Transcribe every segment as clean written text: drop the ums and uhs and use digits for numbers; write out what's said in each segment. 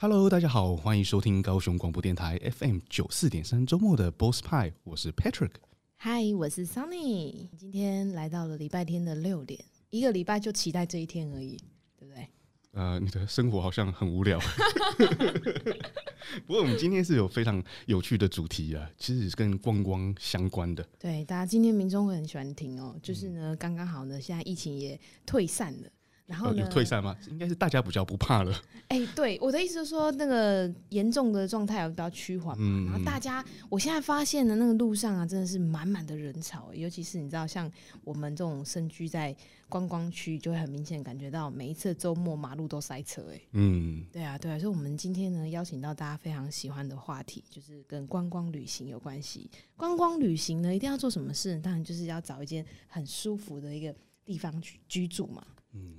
Hello， 大家好，欢迎收听高雄广播电台 FM94.3 周末的 BossPie， 我是 Patrick。嗨，我是 Sunny。今天来到了礼拜天的6点，一个礼拜就期待这一天而已，对不对？你的生活好像很无聊。不过我们今天是有非常有趣的主题啊，其实跟观光相关的。对，大家今天民众会很喜欢听哦，就是呢，刚刚好呢，现在疫情也退散了。然后呢有退散吗？应该是大家比较不怕了。哎、欸，对，我的意思是说，那个严重的状态比较趋缓嘛。然后大家，我现在发现的那个路上啊，真的是满满的人潮，尤其是你知道，像我们这种身居在观光区，就会很明显感觉到每一次周末马路都塞车。哎，嗯，对啊，对啊，所以我们今天呢，邀请到大家非常喜欢的话题，就是跟观光旅行有关系。观光旅行呢，一定要做什么事？当然就是要找一间很舒服的一个地方居住嘛。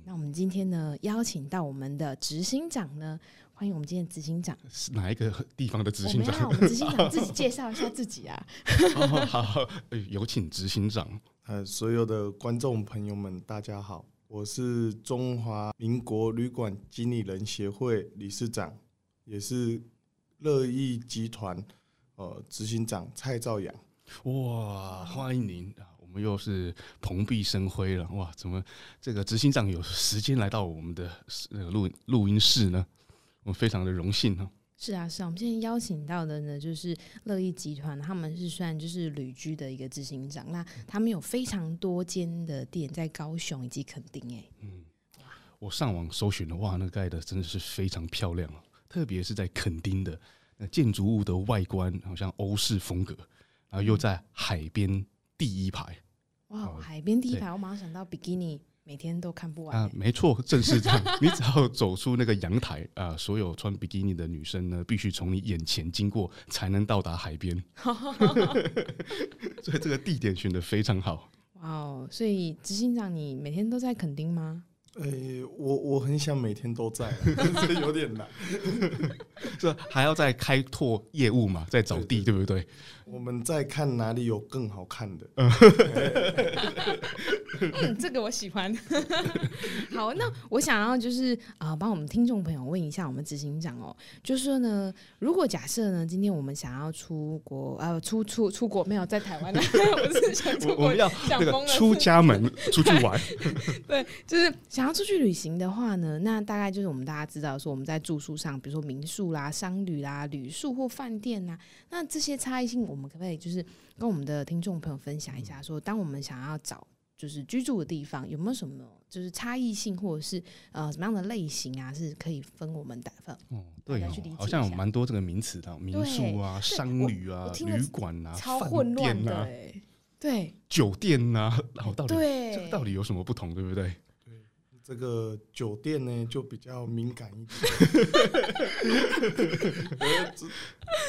那我们今天呢邀请到我们的执行长呢，欢迎我们今天的执行长。是哪一个地方的执行长？我们执行长自己介绍一下自己啊。哦、好，有请执行长。所有的观众朋友们，大家好，我是中华民国旅馆经理人协会理事长，也是乐意集团执行长蔡兆阳。哇，欢迎您。我们又是蓬荜生辉了。哇，怎么这个执行长有时间来到我们的录音室呢？我们非常的荣幸啊。是啊，是啊，我们现在邀请到的呢，就是乐意集团，他们是算就是旅居的一个执行长，那他们有非常多间的店在高雄以及垦丁。哎、欸，嗯，我上网搜寻的话，那盖的真的是非常漂亮、啊、特别是在垦丁的建筑物的外观，好像欧式风格，然后又在海边。第一排，哇！海边第一排，我马上想到比基尼，每天都看不完、欸。没错，正是这样。你只要走出那个阳台啊、所有穿比基尼的女生呢，必须从你眼前经过，才能到达海边。所以这个地点选得非常好。哇、wow, ！所以执行长，你每天都在垦丁吗？我很想每天都在，这有点难。是还要再开拓业务嘛，再找地， 对不对？我们再看哪里有更好看的。这个我喜欢。好，那我想要就是帮我们听众朋友问一下我们执行长哦，就是说呢，如果假设呢，今天我们想要出国啊、出国没有在台湾呢、啊？我是想出国，我们要这个出家门出去玩。对，就是想要出去旅行的话呢，那大概就是我们大家知道说我们在住宿上，比如说民宿啦、商旅啦、旅宿或饭店啦，那这些差异性，我们可不可以就是跟我们的听众朋友分享一下说，当我们想要找就是居住的地方有没有什么就是差异性，或者是什么样的类型啊，是可以分我们打分、哦、对、哦，好像有蛮多这个名词的，民宿啊、商旅啊、旅馆啊、超混乱的、欸啊、对，酒店啊，哦、到底有什么不同，对不对？这个酒店呢就比较敏感一点。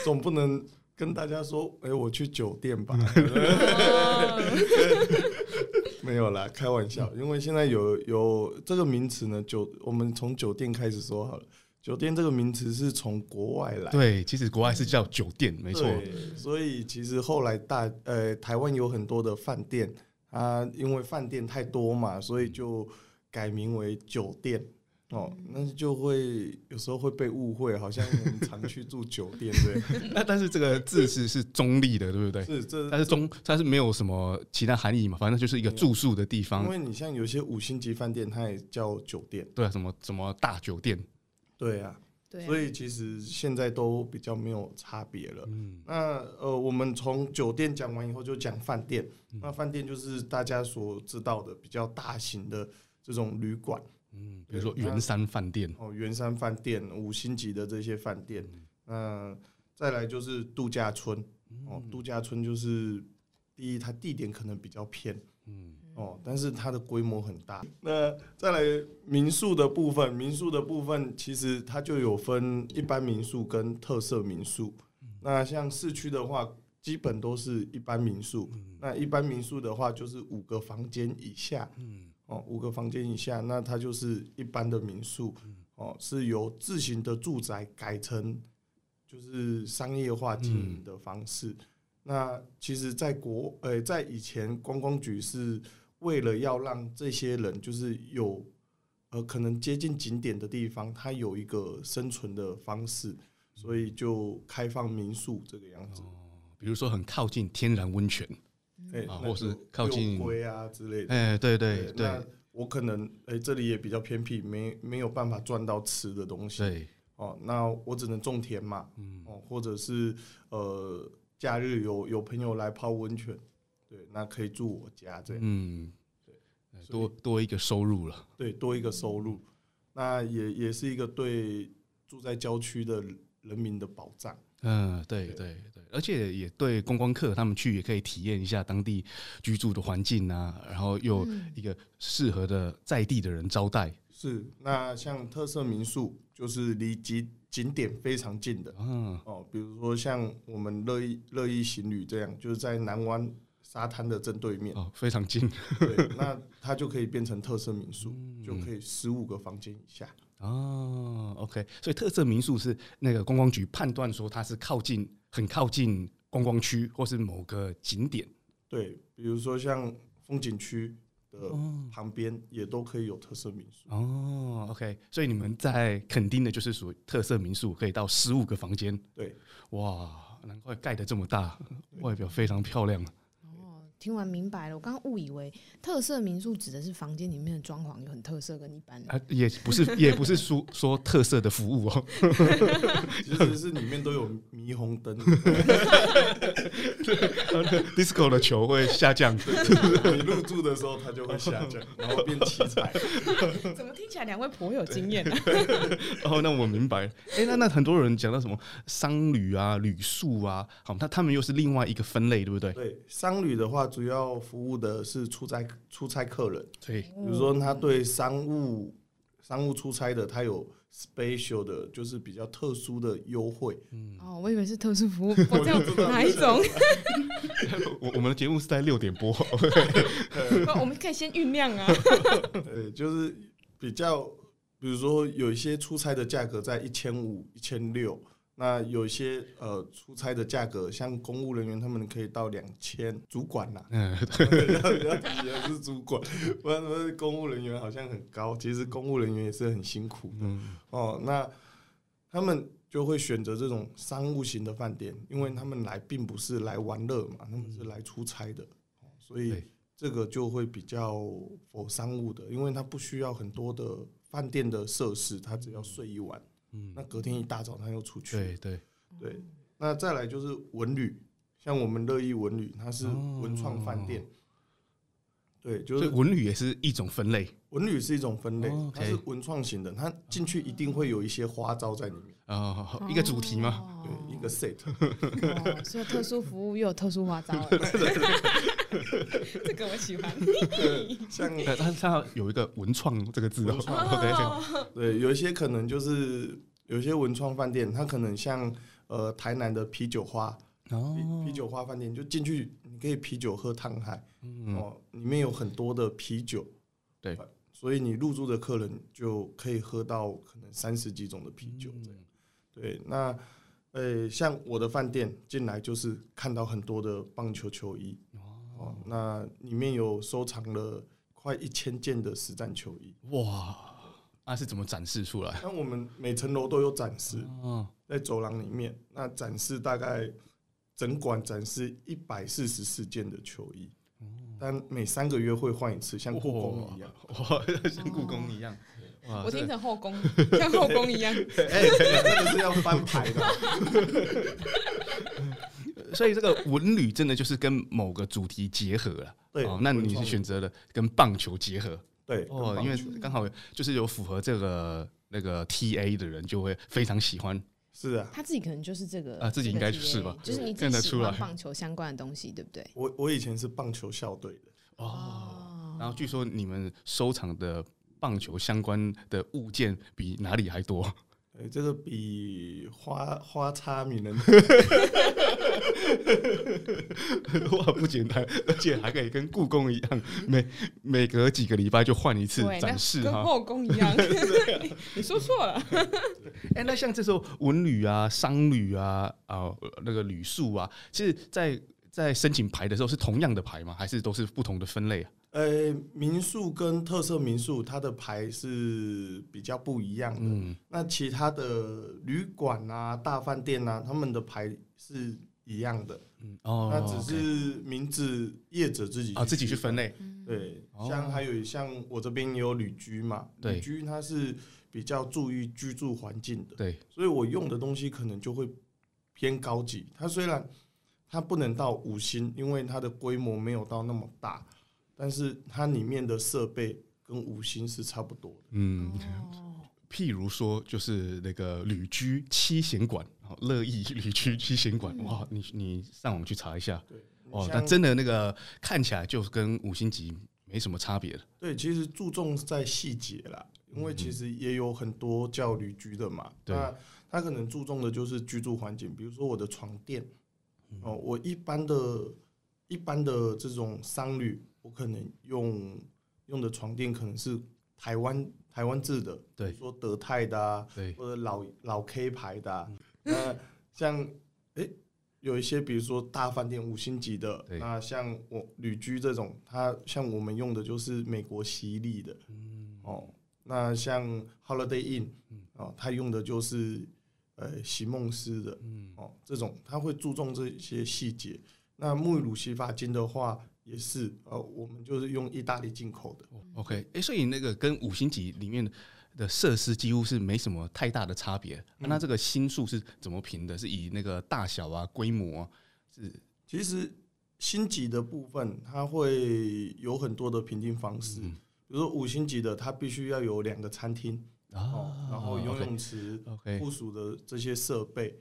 总不能跟大家说哎、欸，我去酒店吧。没有啦，开玩笑。因为现在有这个名词呢，我们从酒店开始说好了。酒店这个名词是从国外来，对，其实国外是叫酒店，没错。所以其实后来台湾有很多的饭店啊，因为饭店太多嘛，所以就改名为酒店。哦，那就会有时候会被误会，好像我们常去住酒店，对。那但是这个字是中立的，对不对？是，这但是它是没有什么其他含义嘛，反正就是一个住宿的地方。因为你像有些5星级饭店，它也叫酒店，对啊，什么大酒店，对啊，对啊。所以其实现在都比较没有差别了。嗯，那我们从酒店讲完以后，就讲饭店。那饭店就是大家所知道的比较大型的这种旅馆。嗯，比如说圆山饭店哦，圆山饭店5星级的这些饭店，那再来就是度假村哦，度假村就是第一，它地点可能比较偏，嗯哦，但是它的规模很大。那再来民宿的部分其实它就有分一般民宿跟特色民宿。那像市区的话，基本都是一般民宿。那一般民宿的话，就是5个房间以下。嗯。哦、5个房间以下，那它就是一般的民宿、哦、是由自行的住宅改成就是商业化经营的方式、嗯、那其实在以前观光局是为了要让这些人就是有可能接近景点的地方，它有一个生存的方式，所以就开放民宿这个样子。哦，比如说很靠近天然温泉，或是靠近六龟啊之类的。对对 对, 對。那我可能这里也比较偏僻，没有办法赚到吃的东西。对。哦，那我只能种田嘛，或者是假日有朋友来泡温泉，对，那可以住我家这样，对，多一个收入了，对，多一个收入，那也是一个对住在郊区的人民的保障，对对对，而且也对观光客他们去也可以体验一下当地居住的环境啊，然后又一个适合的在地的人招待。是，那像特色民宿就是离景点非常近的，比如说像我们乐意行旅这样，就是在南湾沙滩的正对面，非常近，对，那它就可以变成特色民宿，就可以15个房间以下。哦 ，OK， 所以特色民宿是那个观光局判断说它是很靠近观光区或是某个景点，对，比如说像风景区的旁边也都可以有特色民宿。哦 ，OK， 所以你们在墾丁的就是属于特色民宿，可以到15个房间。对，哇，难怪盖得这么大，外表非常漂亮。哦，听完明白了。我刚刚误以为特色民宿指的是房间里面的装潢很特色，跟一般的也不是 说特色的服务哦，其实是里面都有霓虹灯。Disco 的球会下降，你入住的时候它就会下降，然后变七彩。怎么听起来两位颇有经验啊？哦，那我明白了。那很多人讲到什么商旅啊、旅宿啊，好，他们又是另外一个分类，对不对？对，商旅的话，主要服务的是出差客人，对，比如说他对商务出差的，他有 special 的，就是比较特殊的优惠。哦，我以为是特殊服务，我这样哪一种？我们的节目是在6点播，我们可以先酝酿啊。对，就是比较，比如说有一些出差的价格在1500、1600，那有一些出差的价格，像公务人员他们可以到2000，主管啦，要是主管，不然公务人员好像很高，其实公务人员也是很辛苦的。那他们就会选择这种商务型的饭店，因为他们来并不是来玩乐嘛，他们是来出差的，所以这个就会比较for商务的，因为他不需要很多的饭店的设施，他只要睡一晚，那隔天一大早他又出去。对对对，那再来就是文旅，像我们乐意文旅，它是文创饭店，对，就是文旅也是一种分类。文旅是一种分类，它是文创型的，它进去一定会有一些花招在里面。哦，一个主题吗？对，一个 set。所以特殊服务又有特殊花招，这个我喜欢。像它有一个文创这个字哦。对，有一些可能就是有些文创饭店，它可能像台南的啤酒花。啤酒花饭店就进去，你可以啤酒喝烫海，里面有很多的啤酒，对，所以你入住的客人就可以喝到可能30几种的啤酒这样。对，那像我的饭店进来就是看到很多的棒球球衣，那里面有收藏了快1000件的实战球衣。哇！那是怎么展示出来？那我们每层楼都有展示，在走廊里面，那展示大概。整馆展示144件的球衣，但每3个月会换一次，像故宫一样。像故宫一样，我听成后宫，像后宫一样。那就是要翻牌的。所以这个文旅真的就是跟某个主题结合了。对，那你是选择了跟棒球结合。对，因为刚好就是有符合这个那个 TA 的人就会非常喜欢。是啊，他自己可能就是这个啊，自己应该是吧，就是你自己喜欢棒球相关的东西，对不对？我以前是棒球校队的哦，然后据说你们收藏的棒球相关的物件比哪里还多？这个比花叉名人哇，不简单，而且还可以跟故宫一样，每隔几个礼拜就换一次展示，跟后宫一样。你说错了。那像这时候文旅啊、商旅啊、那个旅宿啊，其实在申请牌的时候是同样的牌吗？还是都是不同的分类啊？民宿跟特色民宿它的牌是比较不一样的，那其他的旅馆啊、大饭店啊，他们的牌是一样的，那只是名字业者自己去分类，对，像我这边也有旅居嘛，旅居它是比较注意居住环境的，对，所以我用的东西可能就会偏高级，它虽然它不能到五星，因为它的规模没有到那么大。但是它里面的设备跟五星是差不多的，譬如说就是那个旅居七贤馆，乐意旅居七贤馆，哇，你上网去查一下，哦，那真的那个看起来就跟五星级没什么差别了。对，其实注重在细节啦，因为其实也有很多叫旅居的嘛，那他可能注重的就是居住环境，比如说我的床垫，我一般的这种商旅。我可能用的床垫可能是台湾制的，比如说德泰的啊，或者老 K 牌的啊。那像有一些比如说大饭店五星级的，那像我旅居这种，它像我们用的就是美国西利的，那像 Holiday Inn 它用的就是席梦思的，这种它会注重这些细节。那沐浴乳洗发精的话。也是我们就是用意大利进口的。OK， 所以那个跟五星级里面的设施几乎是没什么太大的差别。那这个星数是怎么评的？是以那个大小啊、规模是？其实星级的部分，它会有很多的评定方式。比如说五星级的，它必须要有2个餐厅然后游泳池、附属的这些设备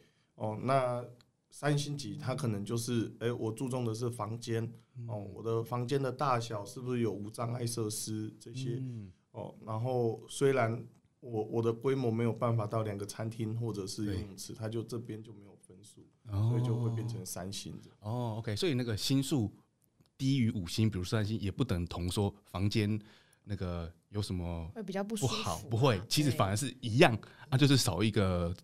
那。三星级，它可能就是，我注重的是房间，我的房间的大小是不是有无障碍设施这些，然后虽然我的规模没有办法到2个餐厅或者是游泳池，它就这边就没有分数，所以就会变成三星的。OK， 所以那个星数低于五星，比如3星，也不等同说房间那个有什么会比较不舒服，不会，其实反而是一样啊，就是少一个。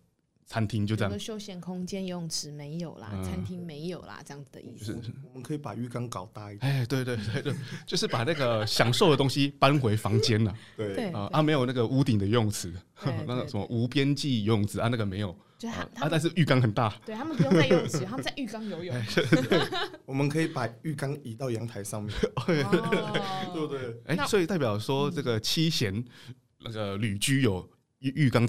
餐厅就这样，休闲空间、游泳池没有啦，餐厅没有啦，这样的意思。我们可以把浴缸搞大一点。对，就是把那个享受的东西搬回房间了。对啊，没有那个屋顶的游泳池，那个什么无边际游泳池啊，那个没有。但是浴缸很大。对他们不用在游泳池，他们在浴缸游泳。我们可以把浴缸移到阳台上面，对不对？所以代表说这个七贤那个旅居有。浴缸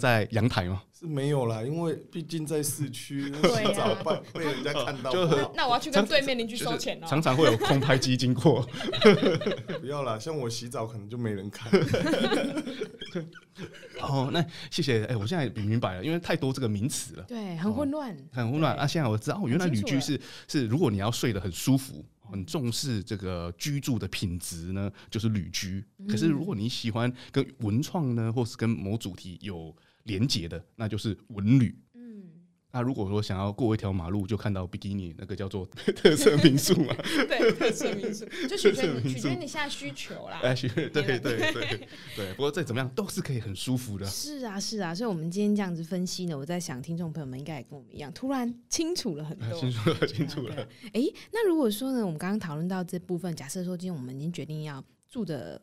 在阳台吗？是没有啦，因为毕竟在市区洗澡被人家看到。那我要去跟对面邻居收钱了。常常会有空拍机经过。不要啦，像我洗澡可能就没人看。那谢谢。我现在也明白了，因为太多这个名词了。对，很混乱。现在我知道，原来旅居是如果你要睡得很舒服。很重视这个居住的品质呢，就是旅居。可是如果你喜欢跟文创呢，或是跟某主题有连结的，那就是文旅。那如果说想要过一条马路就看到比基尼，那个叫做特色民宿嘛。对，特色民宿就取决于你现在需求啦。对。不过再怎么样都是可以很舒服的。是啊，所以我们今天这样子分析呢，我在想听众朋友们应该也跟我们一样，突然清楚了很多。清楚了。那如果说呢，我们刚刚讨论到这部分，假设说今天我们已经决定要。住的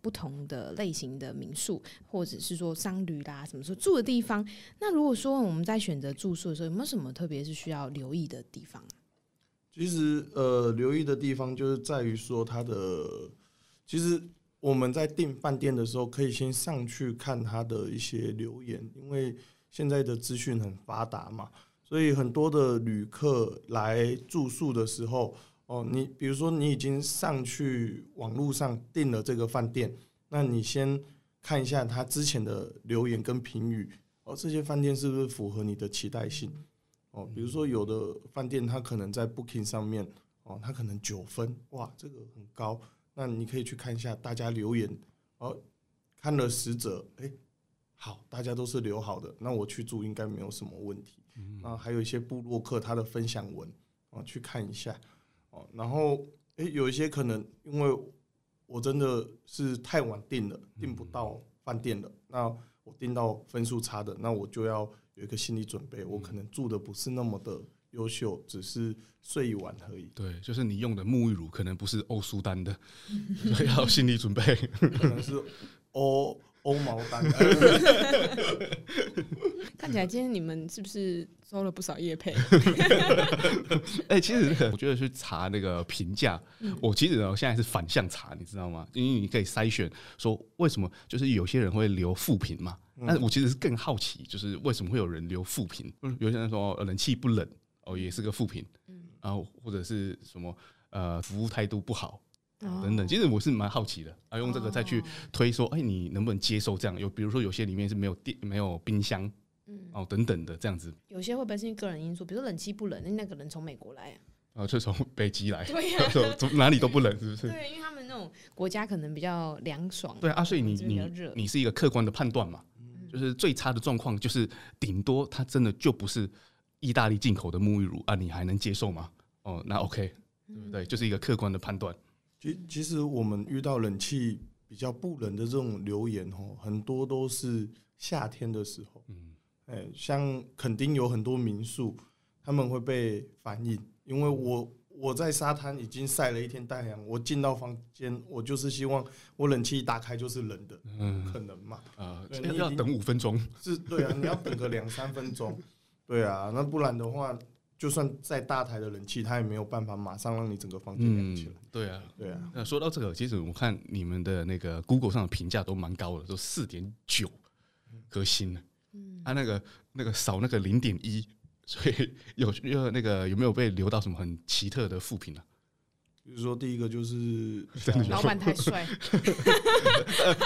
不同的类型的民宿，或者是说商旅啦，什么时候住的地方？那如果说我们在选择住宿的时候，有没有什么特别是需要留意的地方？其实留意的地方就是在于说它的，其实我们在订饭店的时候，可以先上去看它的一些留言，因为现在的资讯很发达嘛，所以很多的旅客来住宿的时候。你比如说你已经上去网络上订了这个饭店，那你先看一下他之前的留言跟评语，这些饭店是不是符合你的期待性？比如说有的饭店他可能在 Booking 上面，他可能9分，哇，这个很高，那你可以去看一下大家留言，看了10则，好，大家都是留好的，那我去住应该没有什么问题。那还有一些部落客他的分享文，去看一下。然后有一些可能因为我真的是太晚订了，订不到饭店了，那我订到分数差的，那我就要有一个心理准备，我可能住的不是那么的优秀，只是睡一晚而已。对，就是你用的沐浴乳可能不是欧舒丹的，所以要有心理准备，可能是欧毛丹。看起来今天你们是不是收了不少业配？哎、欸，其实我觉得去查那个评价，我其实现在是反向查，你知道吗？因为你可以筛选说为什么，就是有些人会留负评嘛。但我其实是更好奇，就是为什么会有人留负评？有些人说冷气不冷哦，也是个负评。然后或者是什么服务态度不好。等等，其实我是蛮好奇的，用这个再去推说，哎、欸，你能不能接受这样？有比如说有些里面是没有冰箱，等等的这样子。有些会不会是个人因素？比如说冷气不冷，那个人从美国来啊，就从北极来，对啊，从哪里都不冷，是不是？对，因为他们那种国家可能比较凉爽，对啊，所以你是一个客观的判断嘛，就是最差的状况就是顶多它真的就不是意大利进口的沐浴乳啊，你还能接受吗？哦，那 OK， 对不对？就是一个客观的判断。其实我们遇到冷气比较不冷的这种留言很多都是夏天的时候，像墾丁有很多民宿他们会被反映，因为我在沙滩已经晒了一天太阳，我进到房间我就是希望我冷气一打开就是冷的，不可能嘛，要等5分钟，是，对啊，你要等个2-3分钟，对啊，那不然的话就算再大台的冷气，它也没有办法马上让你整个房间亮起来。对啊，对啊。那说到这个，其实我看你们的那个 Google 上的评价都蛮高的，都4.9颗星了。那个少那个0.1，所以有没有被留到什么很奇特的负评啊？比如说第一个就是老板太帅，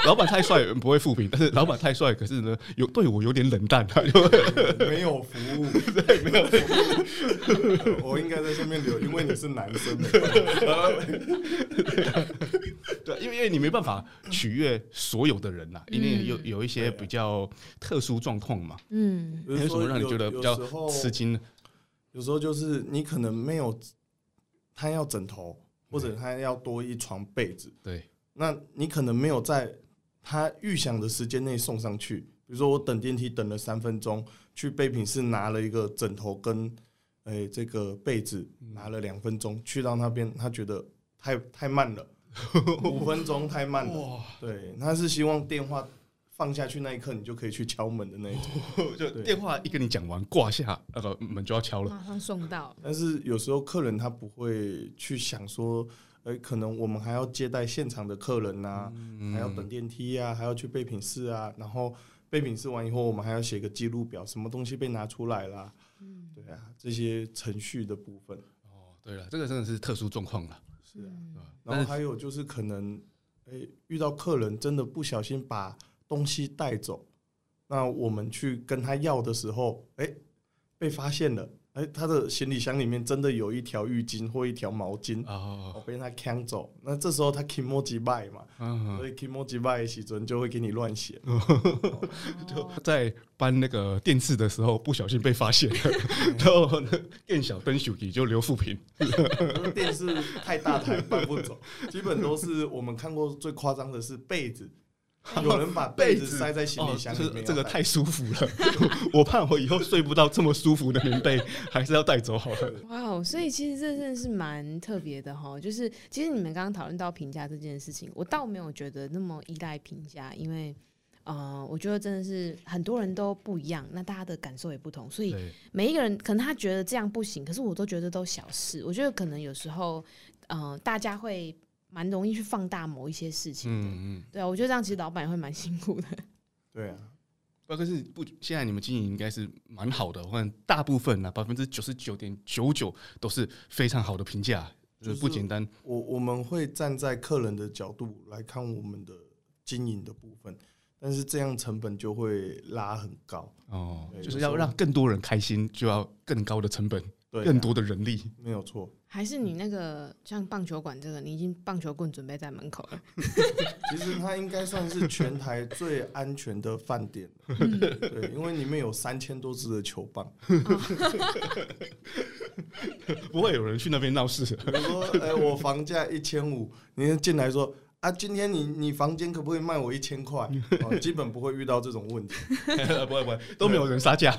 老板太帅不会负评，但是老板太帅，可是呢对我有点冷淡，没有服务，对，没有服务，我应该在下面留，因为你是男生的，对，因为你没办法取悦所有的人啦，因为有一些比较特殊状况嘛，有什么让你觉得比较吃惊？有时候就是你可能没有，他要枕头。或者他要多一床被子，对，那你可能没有在他预想的时间内送上去。比如说我等电梯等了3分钟，去备品室拿了一个枕头跟这个被子，拿了2分钟，去到那边他觉得太慢了，5分钟太慢了，对，他是希望电话放下去那一刻你就可以去敲门的那一种，就电话一跟你讲完挂下，门就要敲了，马上送到。但是有时候客人他不会去想说，可能我们还要接待现场的客人啊，还要等电梯啊，还要去备品室啊，然后备品室完以后我们还要写个记录表，什么东西被拿出来啦，对啊，这些程序的部分。哦，对了，这个真的是特殊状况了。是啊，然后还有就是可能，遇到客人真的不小心把东西带走，那我们去跟他要的时候，被发现了，他的行李箱里面真的有一条浴巾或一条毛巾，被他抢走。那这时候他 kimoji buy 嘛，所以 kimoji buy 的时候就会给你乱写，就在搬那个电视的时候不小心被发现了，然后更小灯手机就留负评，电视太大台搬不走，基本都是我们看过最夸张的是被子。有人把被子塞在行李箱里面，这个太舒服了，我怕我以后睡不到这么舒服的棉被，还是要带走好了。哇，所以其实这真的是蛮特别的哈，就是其实你们刚刚讨论到评价这件事情，我倒没有觉得那么依赖评价，因为我觉得真的是很多人都不一样，那大家的感受也不同，所以每一个人可能他觉得这样不行，可是我都觉得都小事。我觉得可能有时候大家会蛮容易去放大某一些事情的，对啊，我觉得这样其实老板也会蛮辛苦的。对啊，可是现在你们经营应该是蛮好的，我看大部分啊99.99%都是非常好的评价，就是不简单。我们会站在客人的角度来看我们的经营的部分，但是这样成本就会拉很高哦，就是要让更多人开心，就要更高的成本。对啊，更多的人力，没有错。还是你那个像棒球馆这个，你已经棒球棍准备在门口了。其实它应该算是全台最安全的饭店，对，因为里面有3000多支的球棒，不会有人去那边闹事。我说，我房价1500，你进来说，啊，今天你房间可不可以卖我1000块？哦，基本不会遇到这种问题，不会不会，都没有人杀价。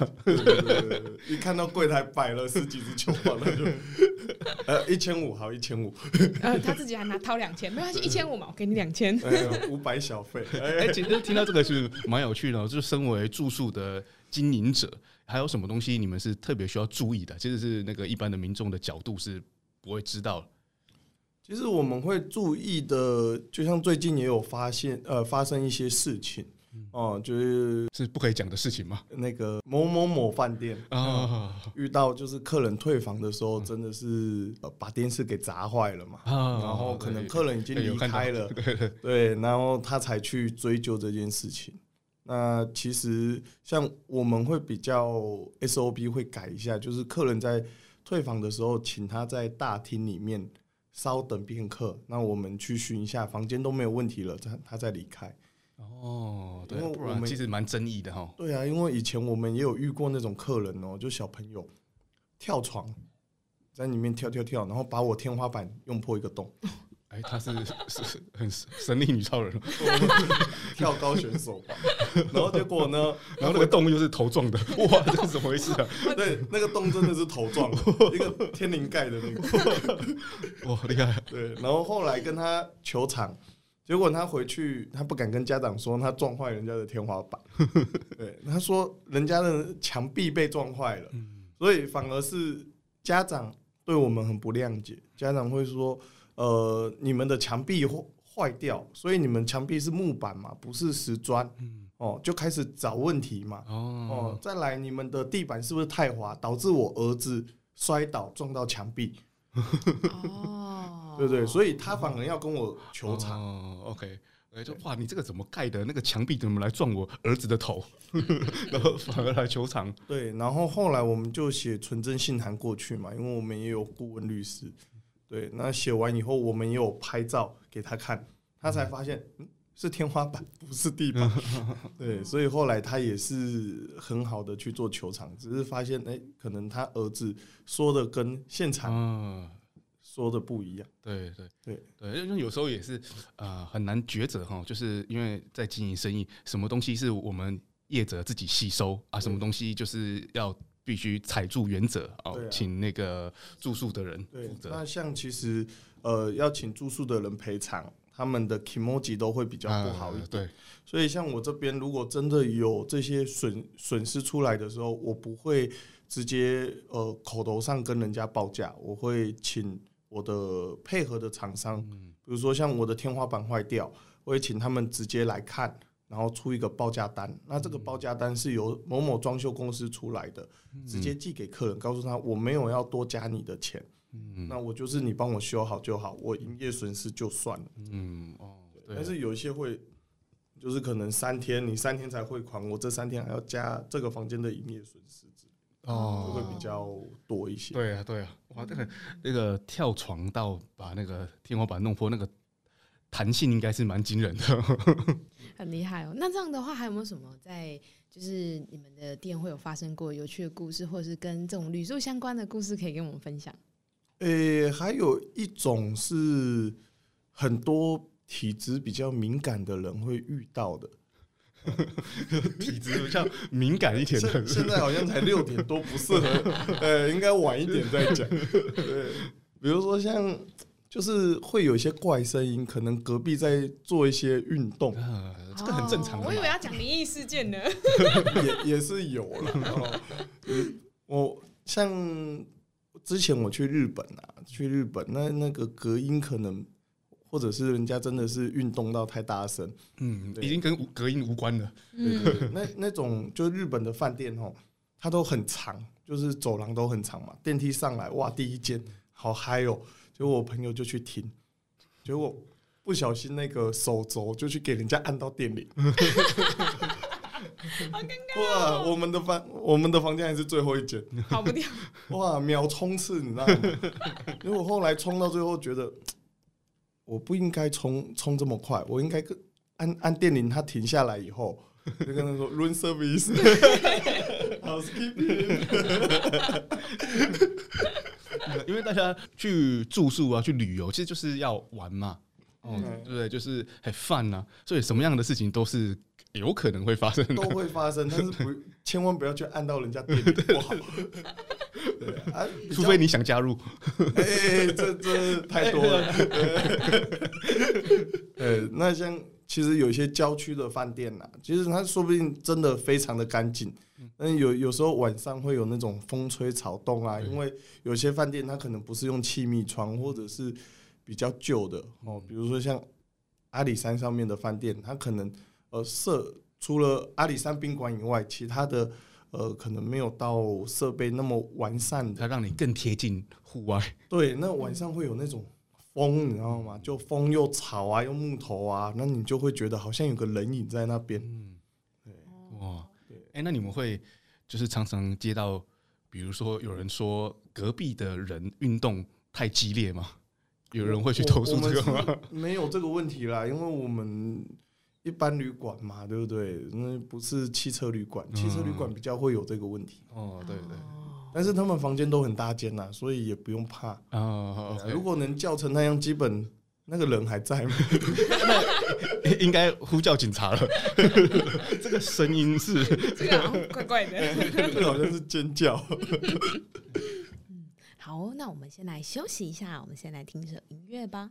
一看到柜台摆了十几只球棒，那就1500，好1500。他自己还拿掏2000，没关系，1500嘛，我给你2000，500小费。其实听到这个是蛮有趣的，就是身为住宿的经营者，还有什么东西你们是特别需要注意的？其实是那个一般的民众的角度是不会知道的。其实我们会注意的，就像最近也有发生一些事情，哦，就是不可以讲的事情吗？那个某某某饭店啊，遇到就是客人退房的时候，真的是把电视给砸坏了嘛，然后可能客人已经离开了，对，然后他才去追究这件事情。那其实像我们会比较 SOP 会改一下，就是客人在退房的时候，请他在大厅里面稍等片刻，那我们去巡一下，房间都没有问题了，他再离开。哦，对，不然其实蛮争议的哈。对啊，因为以前我们也有遇过那种客人哦，就小朋友跳床，在里面跳跳跳，然后把我天花板用破一个洞。哎，他是很神力女超人，跳高选手吧。然后结果呢？然后那个洞又是头撞的，哇，这是怎么回事啊？对，那个洞真的是头撞的，一个天灵盖的那个，哇，厉害！对，然后后来跟他球场，结果他回去，他不敢跟家长说他撞坏人家的天花板，对，他说人家的墙壁被撞坏了，所以反而是家长对我们很不谅解，家长会说。你们的墙壁坏掉，所以你们墙壁是木板嘛，不是石砖，哦，就开始找问题嘛。哦，再来你们的地板是不是太滑，导致我儿子摔倒撞到墙壁？哦，对对，所以他反而要跟我求偿。哦 ，OK， 哎，就哇，你这个怎么盖的？那个墙壁怎么来撞我儿子的头？然后反而来求偿。对，然后后来我们就写存证信函过去嘛，因为我们也有顾问律师。对，那写完以后，我们也有拍照给他看，他才发现，是天花板，不是地板。对，所以后来他也是很好的去做球场，只是发现，哎，可能他儿子说的跟现场说的不一样。对对对对，因为有时候也是很难抉择哈，就是因为在经营生意，什么东西是我们业者自己吸收啊，什么东西就是要。必须踩住原则，哦，请那个住宿的人负责。那像其实要请住宿的人赔偿，他们的 kimoji 都会比较不好一点。对，所以像我这边如果真的有这些损失出来的时候，我不会直接口头上跟人家报价，我会请我的配合的厂商，比如说像我的天花板坏掉，我会请他们直接来看。然后出一个报价单，那这个报价单是由某某装修公司出来的，直接寄给客人，告诉他我没有要多加你的钱，那我就是你帮我修好就好，我营业损失就算了。对。但是有一些会，就是可能3天，你3天才汇款，我这3天还要加这个房间的营业损失。就会比较多一些。对啊，对啊，哇，那个跳床到把那个天花板弄破，那个弹性应该是蛮惊人的。很厉害哦，那这样的话还有没有什么在就是你们的店会有发生过有趣的故事，或是跟这种旅宿相关的故事可以跟我们分享？还有一种是很多体质比较敏感的人会遇到的。体质比较敏感一点的人现在好像才6点多，不适合应该晚一点再讲。对，比如说像就是会有一些怪声音，可能隔壁在做一些运动，这个很正常的。我以为要讲灵异事件呢，也是有了。我像之前我去日本啊，那个隔音可能，或者是人家真的是运动到太大声，已经跟隔音无关了。对，那种就日本的饭店哦，它都很长，就是走廊都很长嘛，电梯上来哇，第一间好嗨哦。结果我朋友就去停，结果不小心那个手肘就去给人家按到电铃，好尴尬！哇，我们的房间还是最后一间，跑不掉。哇，秒冲刺，你知道吗？因为我后来冲到最后，觉得我不应该冲这么快，我应该按电铃，他停下来以后，就跟他说 room service， housekeeping。因为大家去住宿啊，去旅游，其实就是要玩嘛。嗯，对不对？就是很fun啊，所以什么样的事情都是有可能会发生的，都会发生，但是不千万不要去按到人家店里不好。对啊，除非你想加入。这太多了。那像其实有些郊区的饭店啊，其实它说不定真的非常的干净，但有时候晚上会有那种风吹草动啊，因为有些饭店它可能不是用气密窗，或者是比较旧的哦，比如说像阿里山上面的饭店，它可能除了阿里山宾馆以外，其他的可能没有到设备那么完善的，它让你更贴近户外。对，那晚上会有那种风，你知道吗？就风又草啊，又木头啊，那你就会觉得好像有个人影在那边。嗯，对，哇，那你们会就是常常接到，比如说有人说隔壁的人运动太激烈吗？有人会去投诉这个吗？没有这个问题啦，因为我们一般旅馆嘛，对不对？那不是汽车旅馆，汽车旅馆比较会有这个问题。哦，对对。但是他们房间都很大间啦，所以也不用怕啊。哦 okay，如果能叫成那样，基本那个人还在吗？那应该呼叫警察了。这个声音是这个好像怪怪的，这好像是尖叫。好，那我们先来休息一下，我们先来听一首音乐吧。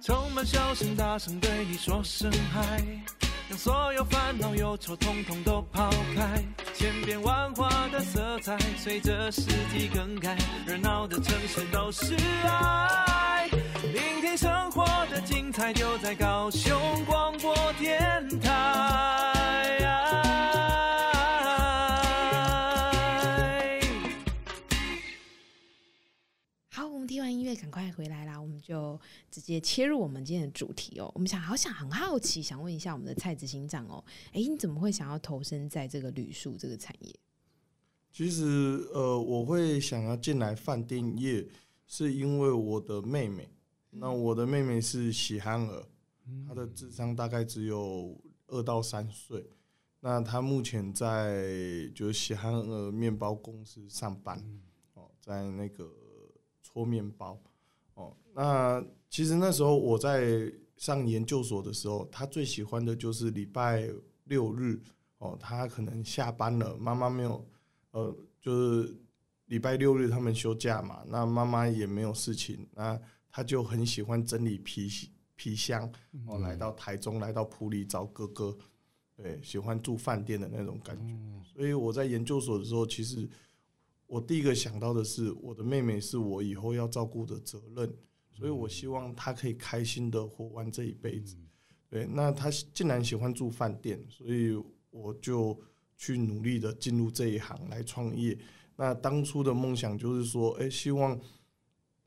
充满笑声，大声对你说声嗨，让所有烦恼忧愁统统都抛开。千变万化的色彩随着四季更改，热闹的城市都是爱。聆听生活的精彩，就在高雄广播电台。听完音乐赶快回来啦，我们就直接切入我们今天的主题哦。我们很好奇想问一下我们的蔡执行长哦，你怎么会想要投身在这个旅宿这个产业？其实我会想要进来饭店业是因为我的妹妹，那我的妹妹是喜憨儿，她的智商大概只有2到3岁，那她目前在就是喜憨儿面包公司上班，在那个搓面包哦。那其实那时候我在上研究所的时候，他最喜欢的就是礼拜6、日哦，他可能下班了，妈妈没有就是礼拜6、日他们休假嘛，那妈妈也没有事情，那他就很喜欢整理皮箱哦，来到台中，来到埔里找哥哥，对，喜欢住饭店的那种感觉。所以我在研究所的时候，其实我第一个想到的是我的妹妹是我以后要照顾的责任，所以我希望她可以开心的活完这一辈子。对，那她竟然喜欢住饭店，所以我就去努力的进入这一行来创业。那当初的梦想就是说，希望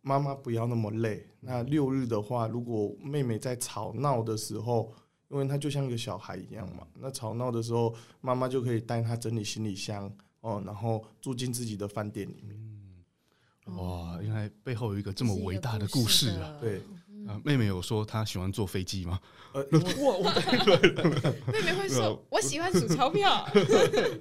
妈妈不要那么累，那6日的话，如果妹妹在吵闹的时候，因为她就像一个小孩一样嘛，那吵闹的时候妈妈就可以带她整理行李箱哦，然后住进自己的饭店里面。哇，原来背后有一个这么伟大的故事啊！对，妹妹有说她喜欢坐飞机吗？妹妹会说我喜欢数钞票。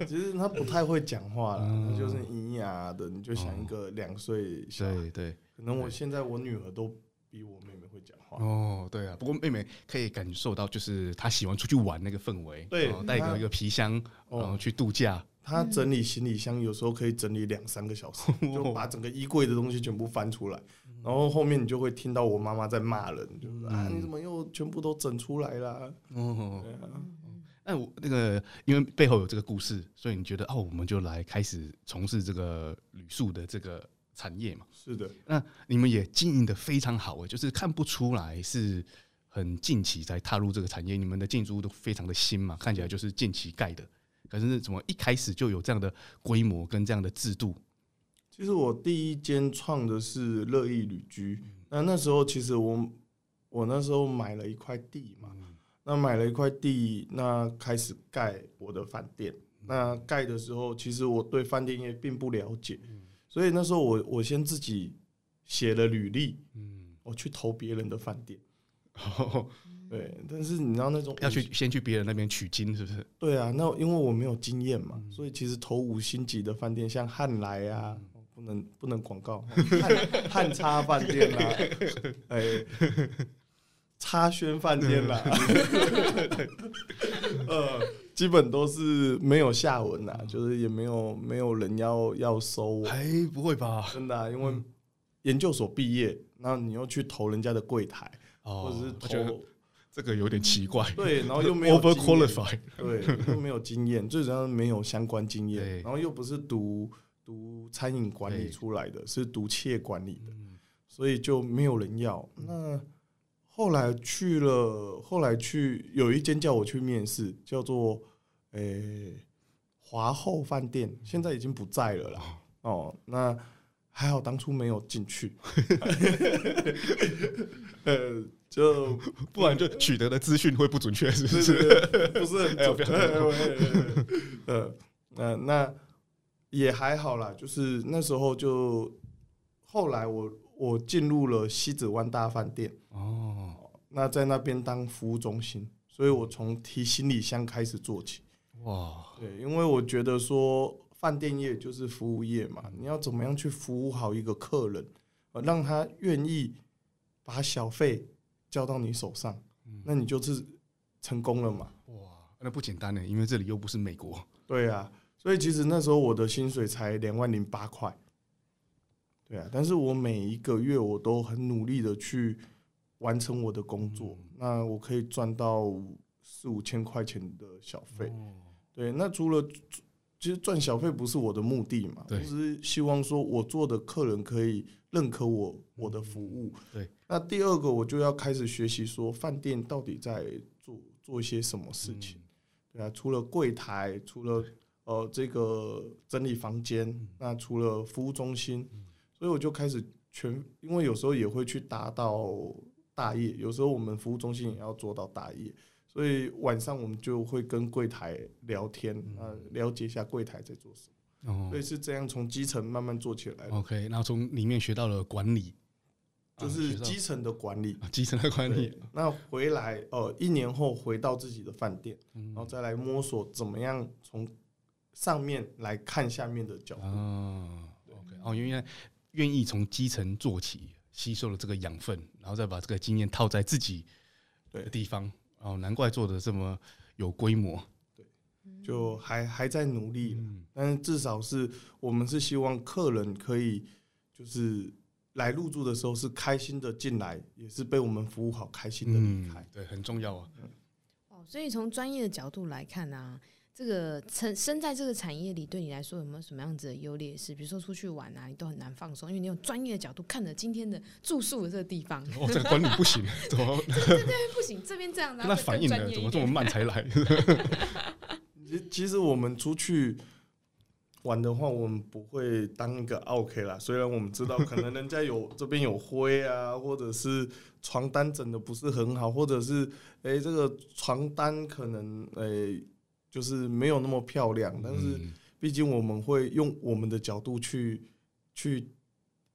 其实她不太会讲话啦，就是咿呀的，你就想一个2岁小孩。对对，可能我现在女儿都比我妹妹会讲话。哦，对啊，不过妹妹可以感受到，就是她喜欢出去玩那个氛围，对，带一个皮箱，然后去度假。他整理行李箱有时候可以整理2、3个小时，就把整个衣柜的东西全部翻出来，然后后面你就会听到我妈妈在骂人，就是你怎么又全部都整出来啦。那我那个因为背后有这个故事，所以你觉得我们就来开始从事这个旅宿的这个产业嘛？是的。那你们也经营得非常好，就是看不出来是很近期才踏入这个产业，你们的进驻都非常的新嘛，看起来就是近期盖的。可是怎么一开始就有这样的规模跟这样的制度？其实我第一间创的是乐意旅居，那时候其实我那时候买了一块地嘛，那买了一块地，那开始盖我的饭店。那盖的时候，其实我对饭店业并不了解，所以那时候我先自己写了履历，我去投别人的饭店。对，但是你知道那种要去先去别人那边取经是不是？对啊，那因为我没有经验嘛，所以其实投5星级的饭店，像汉来啊、不能广告，汉差饭店啦，哎，差轩饭店啦，基本都是没有下文啦，就是也没有人要收我。哎，不会吧？真的、啊，因为研究所毕业，然后你又去投人家的柜台，或者是投。这个有点奇怪，对，然后又没有 overqualified， 对，又没有经验，最主要没有相关经验，然后又不是读餐饮管理出来的，是读企业管理的，所以就没有人要。那后来去有一间叫我去面试，叫做华后饭店，现在已经不在了啦。哦，那还好当初没有进去。就不然就取得的资讯会不准确，是不是？不是很准确。那也还好啦，就是那时候就后来我进入了西子湾大饭店哦，那在那边当服务中心，所以我从提行李箱开始做起。哇，对，因为我觉得说饭店业就是服务业嘛，你要怎么样去服务好一个客人，让他愿意把小费交到你手上，那你就是成功了嘛。哇，那不简单耶，因为这里又不是美国。对啊，所以其实那时候我的薪水才2008块。对啊，但是我每一个月我都很努力的去完成我的工作，那我可以赚到4-5千块钱的小费。对，那除了其实赚小费不是我的目的嘛，就是希望说我做的客人可以认可我的服务。对，那第二个我就要开始学习说饭店到底在做一些什么事情。对啊，除了柜台，除了这个整理房间，那除了服务中心，所以我就开始因为有时候也会去打到大夜，有时候我们服务中心也要做到大夜，所以晚上我们就会跟柜台聊天，了解一下柜台在做什么。所以是这样从基层慢慢做起来的。OK， 那从里面学到了管理，就是基层的管理，基层的管理。那回来1年后回到自己的饭店，然后再来摸索怎么样从上面来看下面的角度。OK， 哦，因为愿意从基层做起，吸收了这个养分，然后再把这个经验套在自己的地方。哦，难怪做的这么有规模。对，就还在努力，但是至少是我们是希望客人可以就是来入住的时候是开心的进来，也是被我们服务好开心的离开。对，很重要啊。所以从专业的角度来看啊，这个身在这个产业里，对你来说有没有什么样子的优劣势？比如说出去玩啊，你都很难放松，因为你有专业的角度看着今天的住宿的这个地方。哦，这个管理不行，怎么？对，不行，这边这样，那反应呢？怎么这么慢才来？其实我们出去玩的话，我们不会当一个 OK 啦。虽然我们知道，可能人家有这边有灰啊，或者是床单整的不是很好，或者是这个床单可能就是没有那么漂亮，但是毕竟我们会用我们的角度去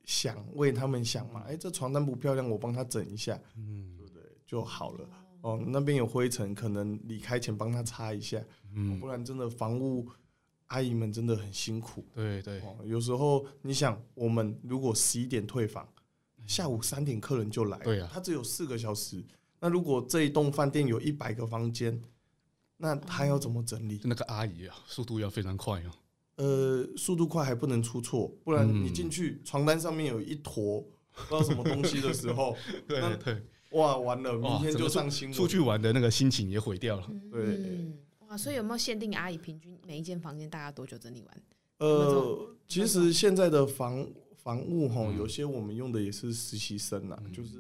想，为他们想嘛。这床单不漂亮，我帮他整一下，对不对？就好了。哦，那边有灰尘，可能离开前帮他擦一下，不然真的房屋阿姨们真的很辛苦。对对，有时候你想，我们如果11点退房，下午3点客人就来了，对啊，他只有4个小时。那如果这一栋饭店有100个房间，那他要怎么整理？那个阿姨啊，速度要非常快啊。速度快还不能出错，不然你进去床单上面有一坨不知道什么东西的时候，对，哇，完了，明天就上新闻。出去玩的那个心情也毁掉了。对，哇，所以有没有限定阿姨平均每一间房间大概多久整理完？其实现在的房务吼，有些我们用的也是实习生啦，就是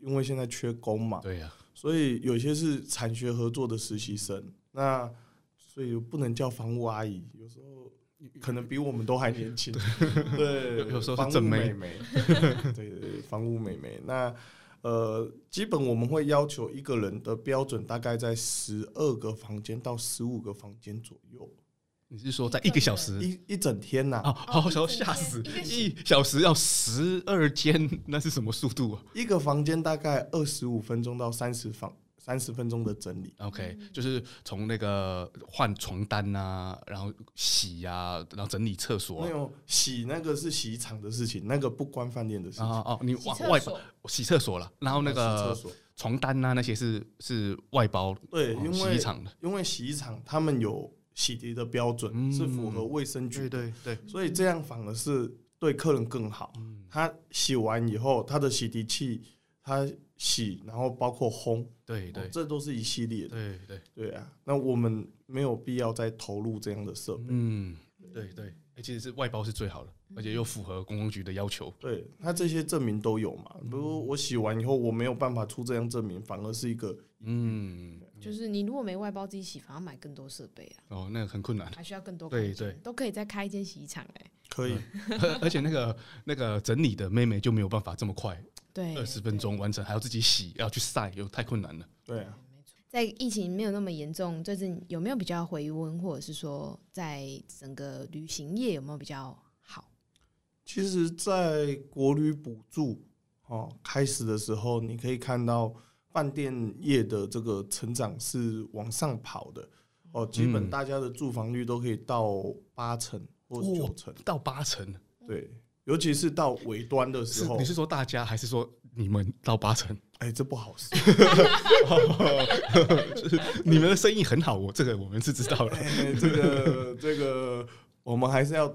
因为现在缺工嘛。对呀。所以有些是产学合作的实习生，那所以不能叫房务阿姨，有时候可能比我们都还年轻。对，有时候是正妹妹。对，房务妹妹。那基本我们会要求一个人的标准大概在12个房间到15个房间左右。你是说在1个小时一整天呐？好想吓死！1小时要12间，那是什么速度啊？一个房间大概25分钟到 30 30分钟的整理。OK， 就是从那个换床单啊，然后洗啊，然后整理厕所、啊。没有洗那个是洗场的事情，那个不关饭店的事情。哦哦，你外包洗厕所了，然后那个床单啊那些是外包。对，因为洗衣厂的，因为洗衣厂他们有洗涤的标准、是符合卫生局的，对对对，所以这样反而是对客人更好。他洗完以后，他的洗涤器，他洗，然后包括烘，对对、哦，这都是一系列的，对对对啊。那我们没有必要再投入这样的设备，嗯，对对。其实是外包是最好的，而且又符合公共局的要求。对，他这些证明都有嘛。比如我洗完以后，我没有办法出这样证明，反而是一个就是你如果没外包自己洗，反而买更多设备啊。哦，那个很困难，还需要更多空间。对对，都可以再开一间洗衣厂哎、欸。可以，而且那个整理的妹妹就没有办法这么快，对，20分钟完成，还要自己洗，要去晒，又太困难了。对啊。在疫情没有那么严重，最近有没有比较回温，或者是说在整个旅行业有没有比较好？其实在国旅补助、开始的时候，你可以看到饭店业的这个成长是往上跑的、基本大家的住房率都可以到8成或9成、到8成，对，尤其是到尾端的时候。是你是说大家还是说你们到8成？哎、欸，这不好说。你们的生意很好，这个我们是知道的、欸。这个，我们还是要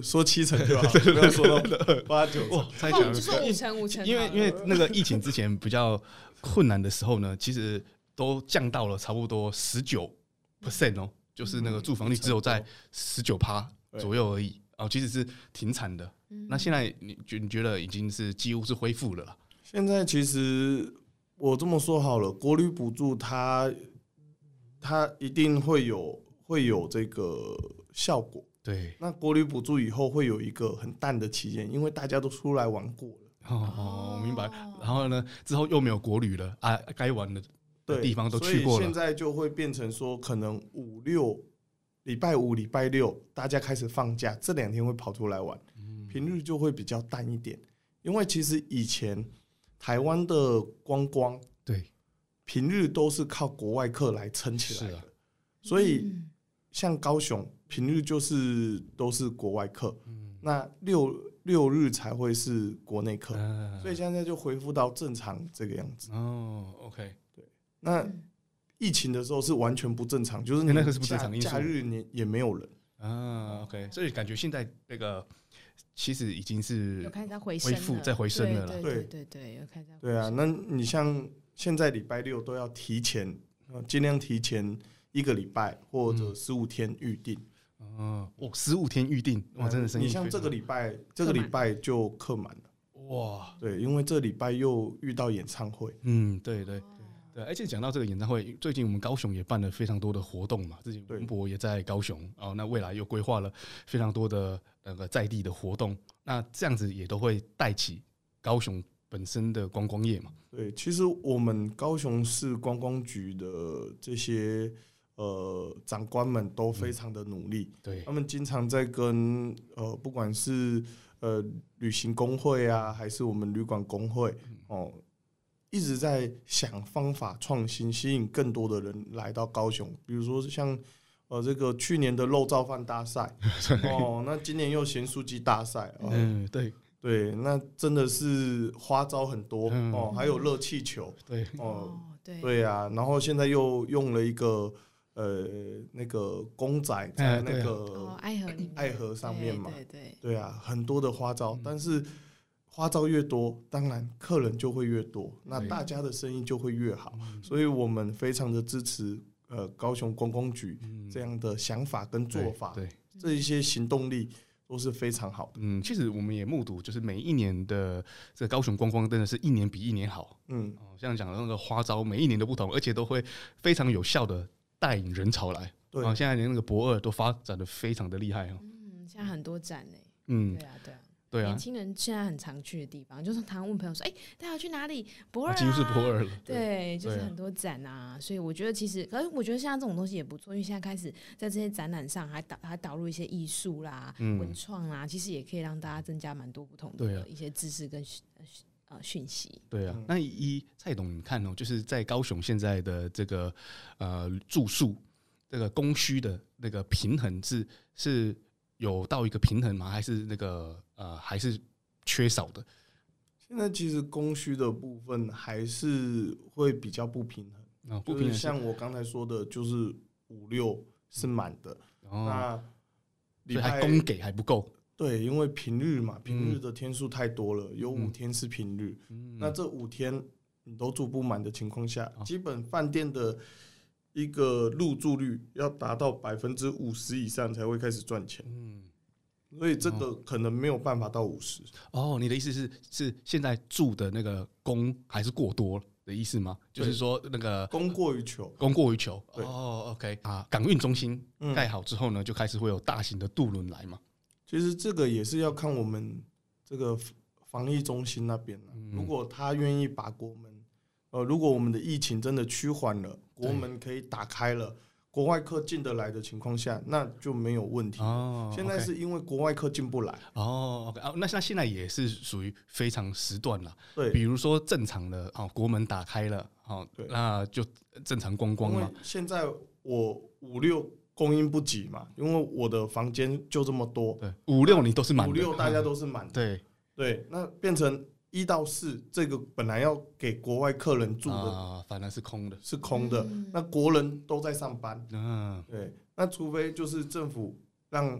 说7成就好，不要说8、9成。哇，太强了！就说5成。因为那个疫情之前比较困难的时候呢，其实都降到了差不多19%哦，就是那个住房率只有在19%左右而已。哦，其实是挺惨的。那现在你觉得已经是几乎是恢复了啦？现在其实我这么说好了，国旅补助它一定会有这个效果。对，那国旅补助以后会有一个很淡的期间，因为大家都出来玩过了。哦，我明白。然后呢，之后又没有国旅了啊，该玩的地方都去过了。所以现在就会变成说，可能礼拜五、礼拜六大家开始放假，这2天会跑出来玩，频率就会比较淡一点。因为其实以前台湾的观光对平日都是靠国外客来撑起来的，所以像高雄平日就是都是国外客，那六日才会是国内客，所以现在就恢复到正常这个样子。哦 ，OK， 对。那疫情的时候是完全不正常，就是那个是不正常因素，假日你也没有人啊。OK， 所以感觉现在那个。其实已经是有开始在回升了，对对对对，有开始在回升。对啊，那你像现在礼拜六都要提前，尽量提前1个礼拜或者15天预定。15天预定，哇，真的是。你像这个礼拜就客满了，哇，对，因为这礼拜又遇到演唱会，对对。对，而且讲到这个演唱会，最近我们高雄也办了非常多的活动嘛。之前文博也在高雄，哦，那未来又规划了非常多的在地的活动，那这样子也都会带起高雄本身的观光业嘛。对，其实我们高雄市观光局的这些长官们都非常的努力，对，他们经常在跟不管是旅行工会啊，还是我们旅馆工会哦。一直在想方法创新，吸引更多的人来到高雄。比如说像这个去年的肉燥饭大赛哦，那今年又咸酥鸡大赛哦，对对，那真的是花招很多哦，还有热气球，对哦，对啊，然后现在又用了一个那个公仔在那个爱河上面嘛，对啊，很多的花招，但是。花招越多，当然客人就会越多，那大家的生意就会越好，所以我们非常的支持高雄观光局这样的想法跟做法，对这一些行动力都是非常好的。其实我们也目睹，就是每一年的这高雄观光真的是一年比一年好。像讲的那个花招，每一年都不同，而且都会非常有效的带引人潮来。对，现在连那个博二都发展的非常的厉害。现在很多展呢。对啊，对啊。对啊，年轻人现在很常去的地方，就是常问朋友说：“哎、欸，大家要去哪里？博尔、啊，几乎是博尔了。”对，就是很多展啊，所以我觉得其实，可是我觉得现在这种东西也不错，因为现在开始在这些展览上还导入一些艺术啦、文创啦，其实也可以让大家增加蛮多不同的一些知识跟讯息。对啊，那依蔡董你看哦，就是在高雄现在的这个住宿这个供需的那个平衡是有到一个平衡吗？还是那个还是缺少的？现在其实供需的部分还是会比较不平衡，哦，不平衡，就是像我刚才说的，就是五六是满的，哦，那礼拜供给还不够。对，因为平日嘛，平日的天数太多了，有5天是平日，那这5天你都住不满的情况下，基本饭店的一个入住率要达到50%以上才会开始赚钱，所以这个可能没有办法到50%。哦，你的意思是现在住的那个供还是过多了的意思吗？就是说那个供过于求，供过于求。哦 ，OK 啊，港运中心盖好之后呢，就开始会有大型的渡轮来嘛。其实这个也是要看我们这个防疫中心那边，如果他愿意把国门，如果我们的疫情真的趋缓了，国门可以打开了，国外客进得来的情况下，那就没有问题。哦，现在是因为国外客进不来。哦，okay， 那现在也是属于非常时段了。对，比如说正常的，哦，国门打开了，哦，那就正常观光嘛。现在我五六供应不及嘛，因为我的房间就这么多，五六你都是满的，五六大家都是满的，对，那变成1到4这个本来要给国外客人住的，反而是空的，是空的，那国人都在上班，对，那除非就是政府让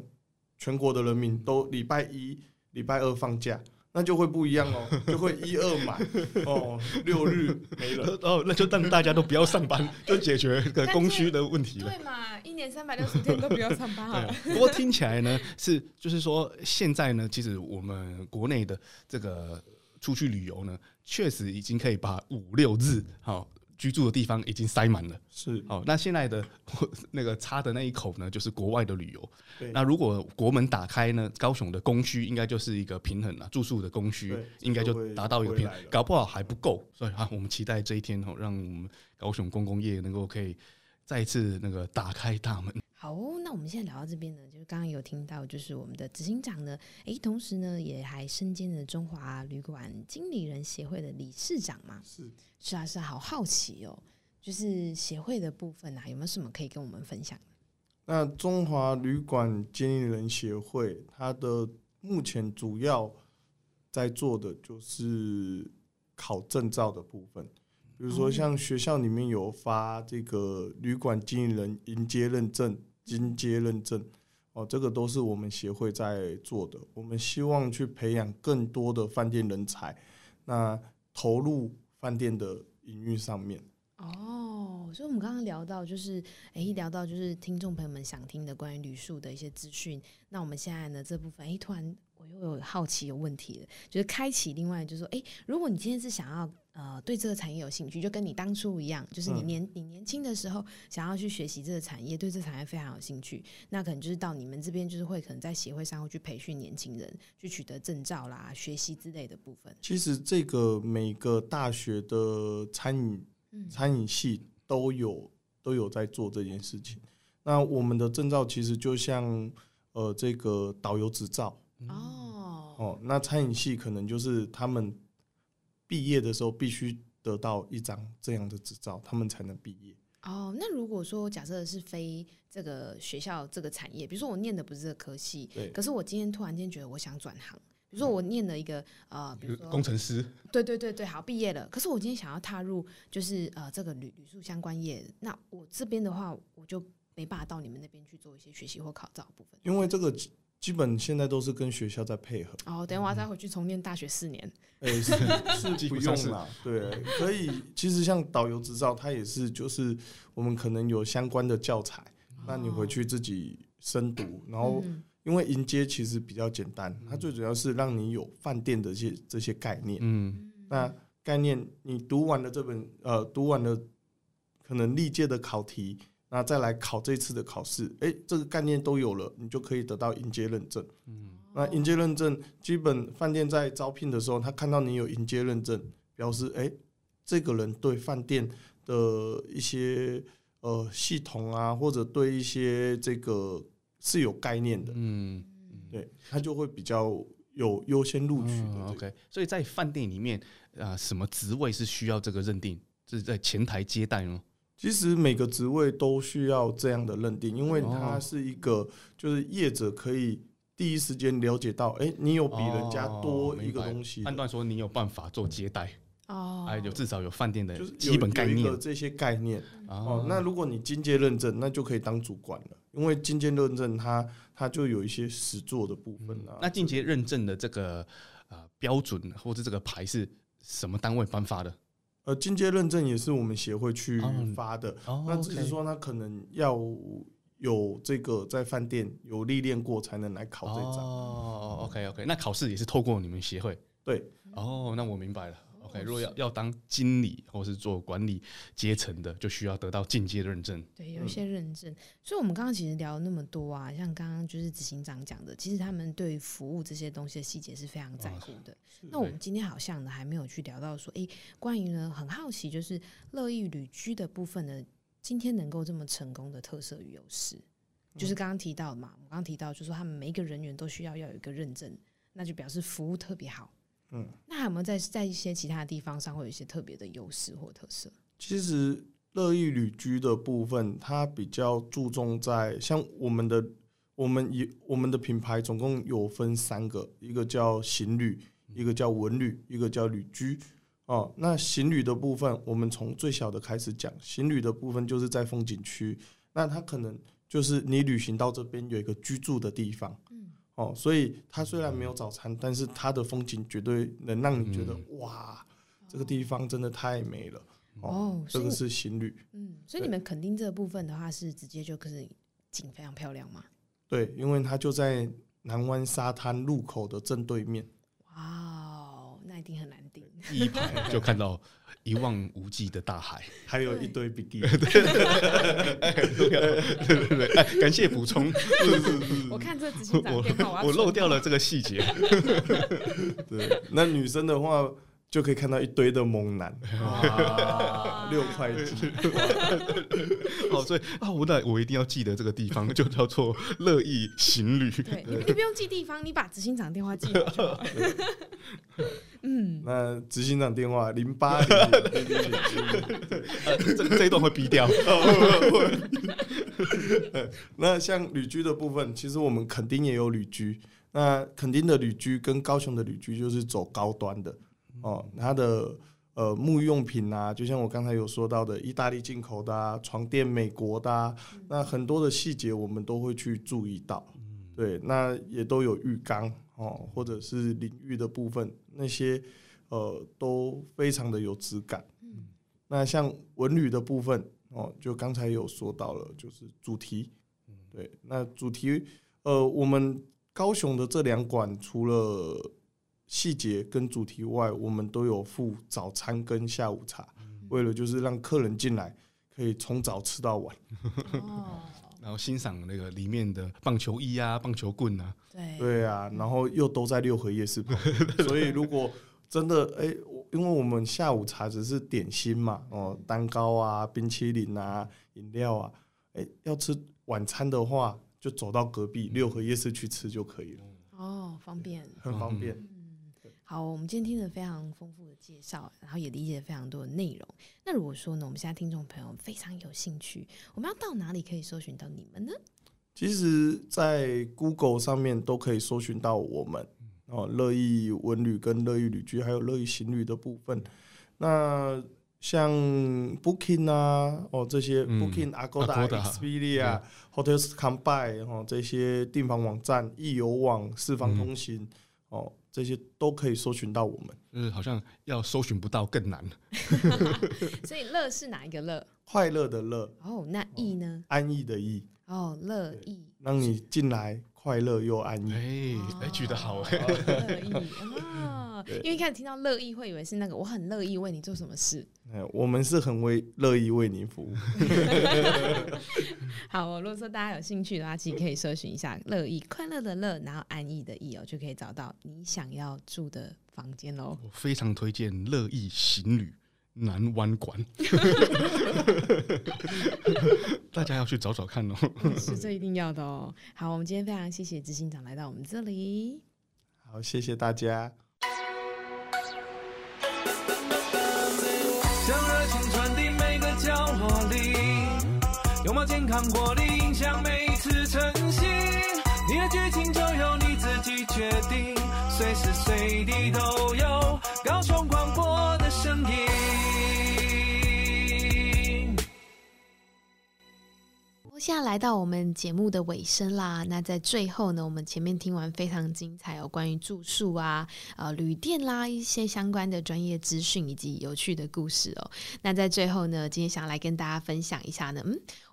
全国的人民都礼拜1、礼拜2放假，那就会不一样哦，就会1、2满哦，6日没了哦，那就让大家都不要上班，就解决个供需的问题了。对嘛，1年365天都不要上班好了。不过听起来呢，就是说现在呢，其实我们国内的这个出去旅游呢，确实已经可以把5、6日好居住的地方已经塞满了。是，好，那现在的那个差的那一口呢，就是国外的旅游。那如果国门打开呢，高雄的供需应该就是一个平衡了，住宿的供需应该就达到一个平衡，搞不好还不够。所以我们期待这一天，让我们高雄观光业能够可以再次那个打开大门。好，哦，那我们现在聊到这边呢，就是刚刚有听到，就是我们的执行长呢，同时呢也还身兼了中华旅馆经理人协会的理事长嘛。是啊，好好奇哦，就是协会的部分啊，有没有什么可以跟我们分享的？那中华旅馆经理人协会，它的目前主要在做的就是考证照的部分。比如说像学校里面有发这个旅馆经理人营阶认证、经阶认证，这个都是我们协会在做的。我们希望去培养更多的饭店人才，那投入饭店的营运上面。所以我们刚刚聊到就是听众朋友们想听的关于旅宿的一些资讯。那我们现在呢这部分，突然我又有好奇有问题了，就是开启另外就是说，如果你今天是想要对这个产业有兴趣，就跟你当初一样，就是你年轻的时候想要去学习这个产业，对这个产业非常有兴趣，那可能就是到你们这边，就是会可能在协会上会去培训年轻人，去取得证照啦、学习之类的部分。其实这个每个大学的餐饮系都有在做这件事情。那我们的证照其实就像这个导游执照哦，那餐饮系可能就是他们毕业的时候必须得到一张这样的执照，他们才能毕业。那如果说假设是非这个学校这个产业，比如说我念的不是这个科系，可是我今天突然间觉得我想转行，比如说我念了一个比如说工程师，对，好，毕业了，可是我今天想要踏入就是这个旅宿相关业，那我这边的话我就没办法到你们那边去做一些学习或考照的部分，因为这个基本现在都是跟学校在配合。等一下我要再回去重念大学4年。是不用啦，对，可以。其实像导游执照，它也是就是我们可能有相关的教材，那你回去自己深读，然后因为营阶其实比较简单，它最主要是让你有饭店的这些概念。那概念你读完了可能历届的考题，那再来考这次的考试，这个概念都有了，你就可以得到营阶认证。那营阶认证，基本饭店在招聘的时候，他看到你有营阶认证，表示这个人对饭店的一些系统啊，或者对一些这个是有概念的。对，他就会比较有优先录取的、OK， 所以在饭店里面、什么职位是需要这个认定？是在前台接待吗？其实每个职位都需要这样的认定，因为它是一个就是业者可以第一时间了解到，哎、欸，你有比人家多一个东西，判断说你有办法做接待。有至少有饭店的基本概念，就是、有一个这些概念、那如果你经介认证，那就可以当主管了，因为经介认证 它就有一些实作的部分、那经介认证的这个、标准或者这个牌是什么单位颁发的？经介认证也是我们协会去发的，那只是说它可能要有这个在饭店有历练过才能来考这张。OK， 那考试也是透过你们协会？对。那我明白了。Okay， 如果 要当经理或是做管理阶层的，就需要得到进阶认证。对，有一些认证。所以我们刚刚其实聊了那么多啊，像刚刚就是执行长讲的，其实他们对于服务这些东西的细节是非常在乎的。那我们今天好像呢还没有去聊到说，关于呢很好奇就是乐意旅居的部分呢，今天能够这么成功的特色与优势，就是刚刚提到嘛，我们刚刚提到就是说他们每一个人员都需要有一个认证，那就表示服务特别好。那还有没有 在一些其他地方上会有一些特别的优势或特色？其实乐意旅居的部分，它比较注重在像我们的品牌总共有分三个，一个叫行旅，一个叫文旅，一个叫旅居。那行旅的部分，我们从最小的开始讲。行旅的部分就是在风景区，那它可能就是你旅行到这边有一个居住的地方。所以它虽然没有早餐，但是它的风景绝对能让你觉得、哇，这个地方真的太美了。这个是行旅。所以你们肯定这个部分的话是直接就可是景非常漂亮嘛？对，因为它就在南湾沙滩入口的正对面。哇，那一定很难订。第一排就看到一望无际的大海，还有一堆比基尼。对，感谢补充。我看这执行长电话，我漏掉了这个细节。对，那女生的话就可以看到一堆的猛男，6块肌。好，所以我一定要记得这个地方，就叫做乐意行旅。对，你不用记地方，你把执行长电话记好就好。那执行长电话08000000，这一段会逼掉。那像旅居的部分，其实我们垦丁也有旅居。那垦丁的旅居跟高雄的旅居就是走高端的。它的沐浴用品啊，就像我刚才有说到的，意大利进口的啊，床垫美国的啊，那很多的细节我们都会去注意到。对，那也都有浴缸或者是淋浴的部分，那些都非常的有质感。那像文旅的部分就刚才有说到了，就是主题。对，那主题我们高雄的这两馆除了细节跟主题外，我们都有附早餐跟下午茶，为了就是让客人进来可以从早吃到晚。然后欣赏那个里面的棒球衣啊、棒球棍啊，对啊，然后又都在六合夜市跑。所以如果真的因为我们下午茶只是点心嘛，蛋糕啊、冰淇淋啊、饮料啊，要吃晚餐的话，就走到隔壁六合夜市去吃就可以了。方便，很方便。好，我们今天听了非常丰富的介绍，然后也理解了非常多的内容。那如果说呢，我们现在听众朋友非常有兴趣，我们要到哪里可以搜寻到你们呢？其实在 Google 上面都可以搜寻到我们，乐意文旅跟乐意旅居还有乐意行旅的部分。那像 Booking 啊，这些 Booking、Agoda、Expedia、Hotels.com.by 这些订房网站、易游网、四方通行这些都可以搜寻到我们。好像要搜寻不到更难。所以乐是哪一个乐？快乐的乐。那意呢？安逸的意。乐意让你进来快乐又安逸。举得好。乐意。因为看听到乐意会以为是那个我很乐意为你做什么事。我们是很乐意为你服务。好，如果说大家有兴趣的话，其实可以搜寻一下乐意，快乐的乐，然后安逸的逸，就可以找到你想要住的房间咯。我非常推荐乐意行旅南湾馆。大家要去找找看是这一定要的。好，我们今天非常谢谢执行长来到我们这里。好，谢谢大家。将热情传递每个角落里，拥抱健康活力，影响每次晨曦。你的剧情就由你自己决定，随时随地都有高雄广播的声音。现在来到我们节目的尾声啦，那在最后呢，我们前面听完非常精彩有关于住宿啊、旅店啦一些相关的专业资讯以及有趣的故事哦。那在最后呢，今天想来跟大家分享一下呢，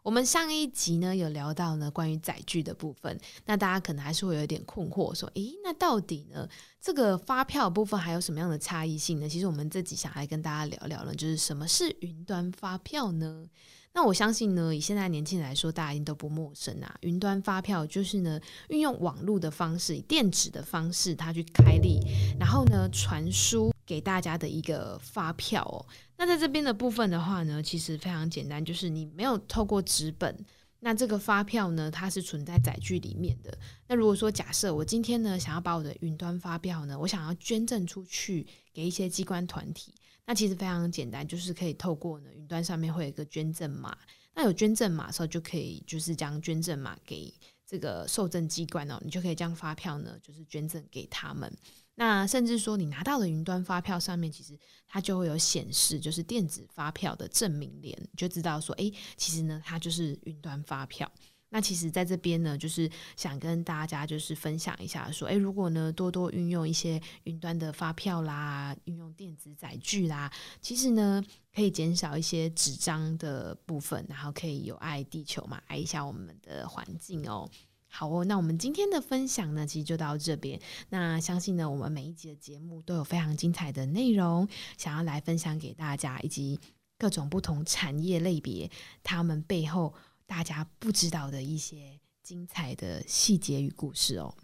我们上一集呢有聊到呢关于载具的部分，那大家可能还是会有一点困惑说，诶，那到底呢这个发票部分还有什么样的差异性呢？其实我们这集想来跟大家聊聊呢，就是什么是云端发票呢？那我相信呢，以现在年轻人来说，大家一定都不陌生啊。云端发票就是呢，运用网络的方式、以电子的方式，它去开立，然后呢，传输给大家的一个发票哦。那在这边的部分的话呢，其实非常简单，就是你没有透过纸本。那这个发票呢，它是存在载具里面的。那如果说假设我今天呢，想要把我的云端发票呢，我想要捐赠出去给一些机关团体，那其实非常简单，就是可以透过呢，云端上面会有一个捐赠码。那有捐赠码的时候，就可以就是将捐赠码给这个受赠机关哦，你就可以将发票呢，就是捐赠给他们。那甚至说你拿到的云端发票上面，其实它就会有显示就是电子发票的证明联，你就知道说其实呢它就是云端发票。那其实在这边呢，就是想跟大家就是分享一下说，如果呢多多运用一些云端的发票啦，运用电子载具啦，其实呢可以减少一些纸张的部分，然后可以有爱地球嘛，爱一下我们的环境哦。好哦，那我们今天的分享呢，其实就到这边。那相信呢，我们每一集的节目都有非常精彩的内容，想要来分享给大家，以及各种不同产业类别，他们背后大家不知道的一些精彩的细节与故事哦。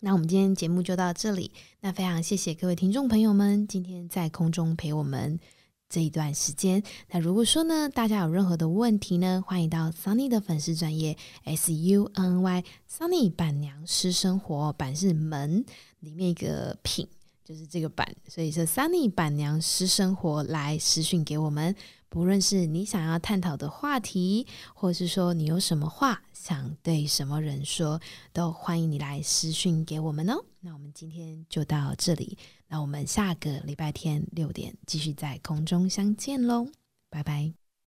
那我们今天节目就到这里，那非常谢谢各位听众朋友们，今天在空中陪我们这一段时间。那如果说呢大家有任何的问题呢，欢迎到 Sunny 的粉丝专页 SUNY Sunny 板娘私生活，板是门里面一个品，就是这个板，所以是 Sunny 板娘私生活来私讯给我们，不论是你想要探讨的话题，或是说你有什么话想对什么人说，都欢迎你来私讯给我们哦。那我们今天就到这里，那我们下个礼拜天6点继续在空中相见咯，拜拜。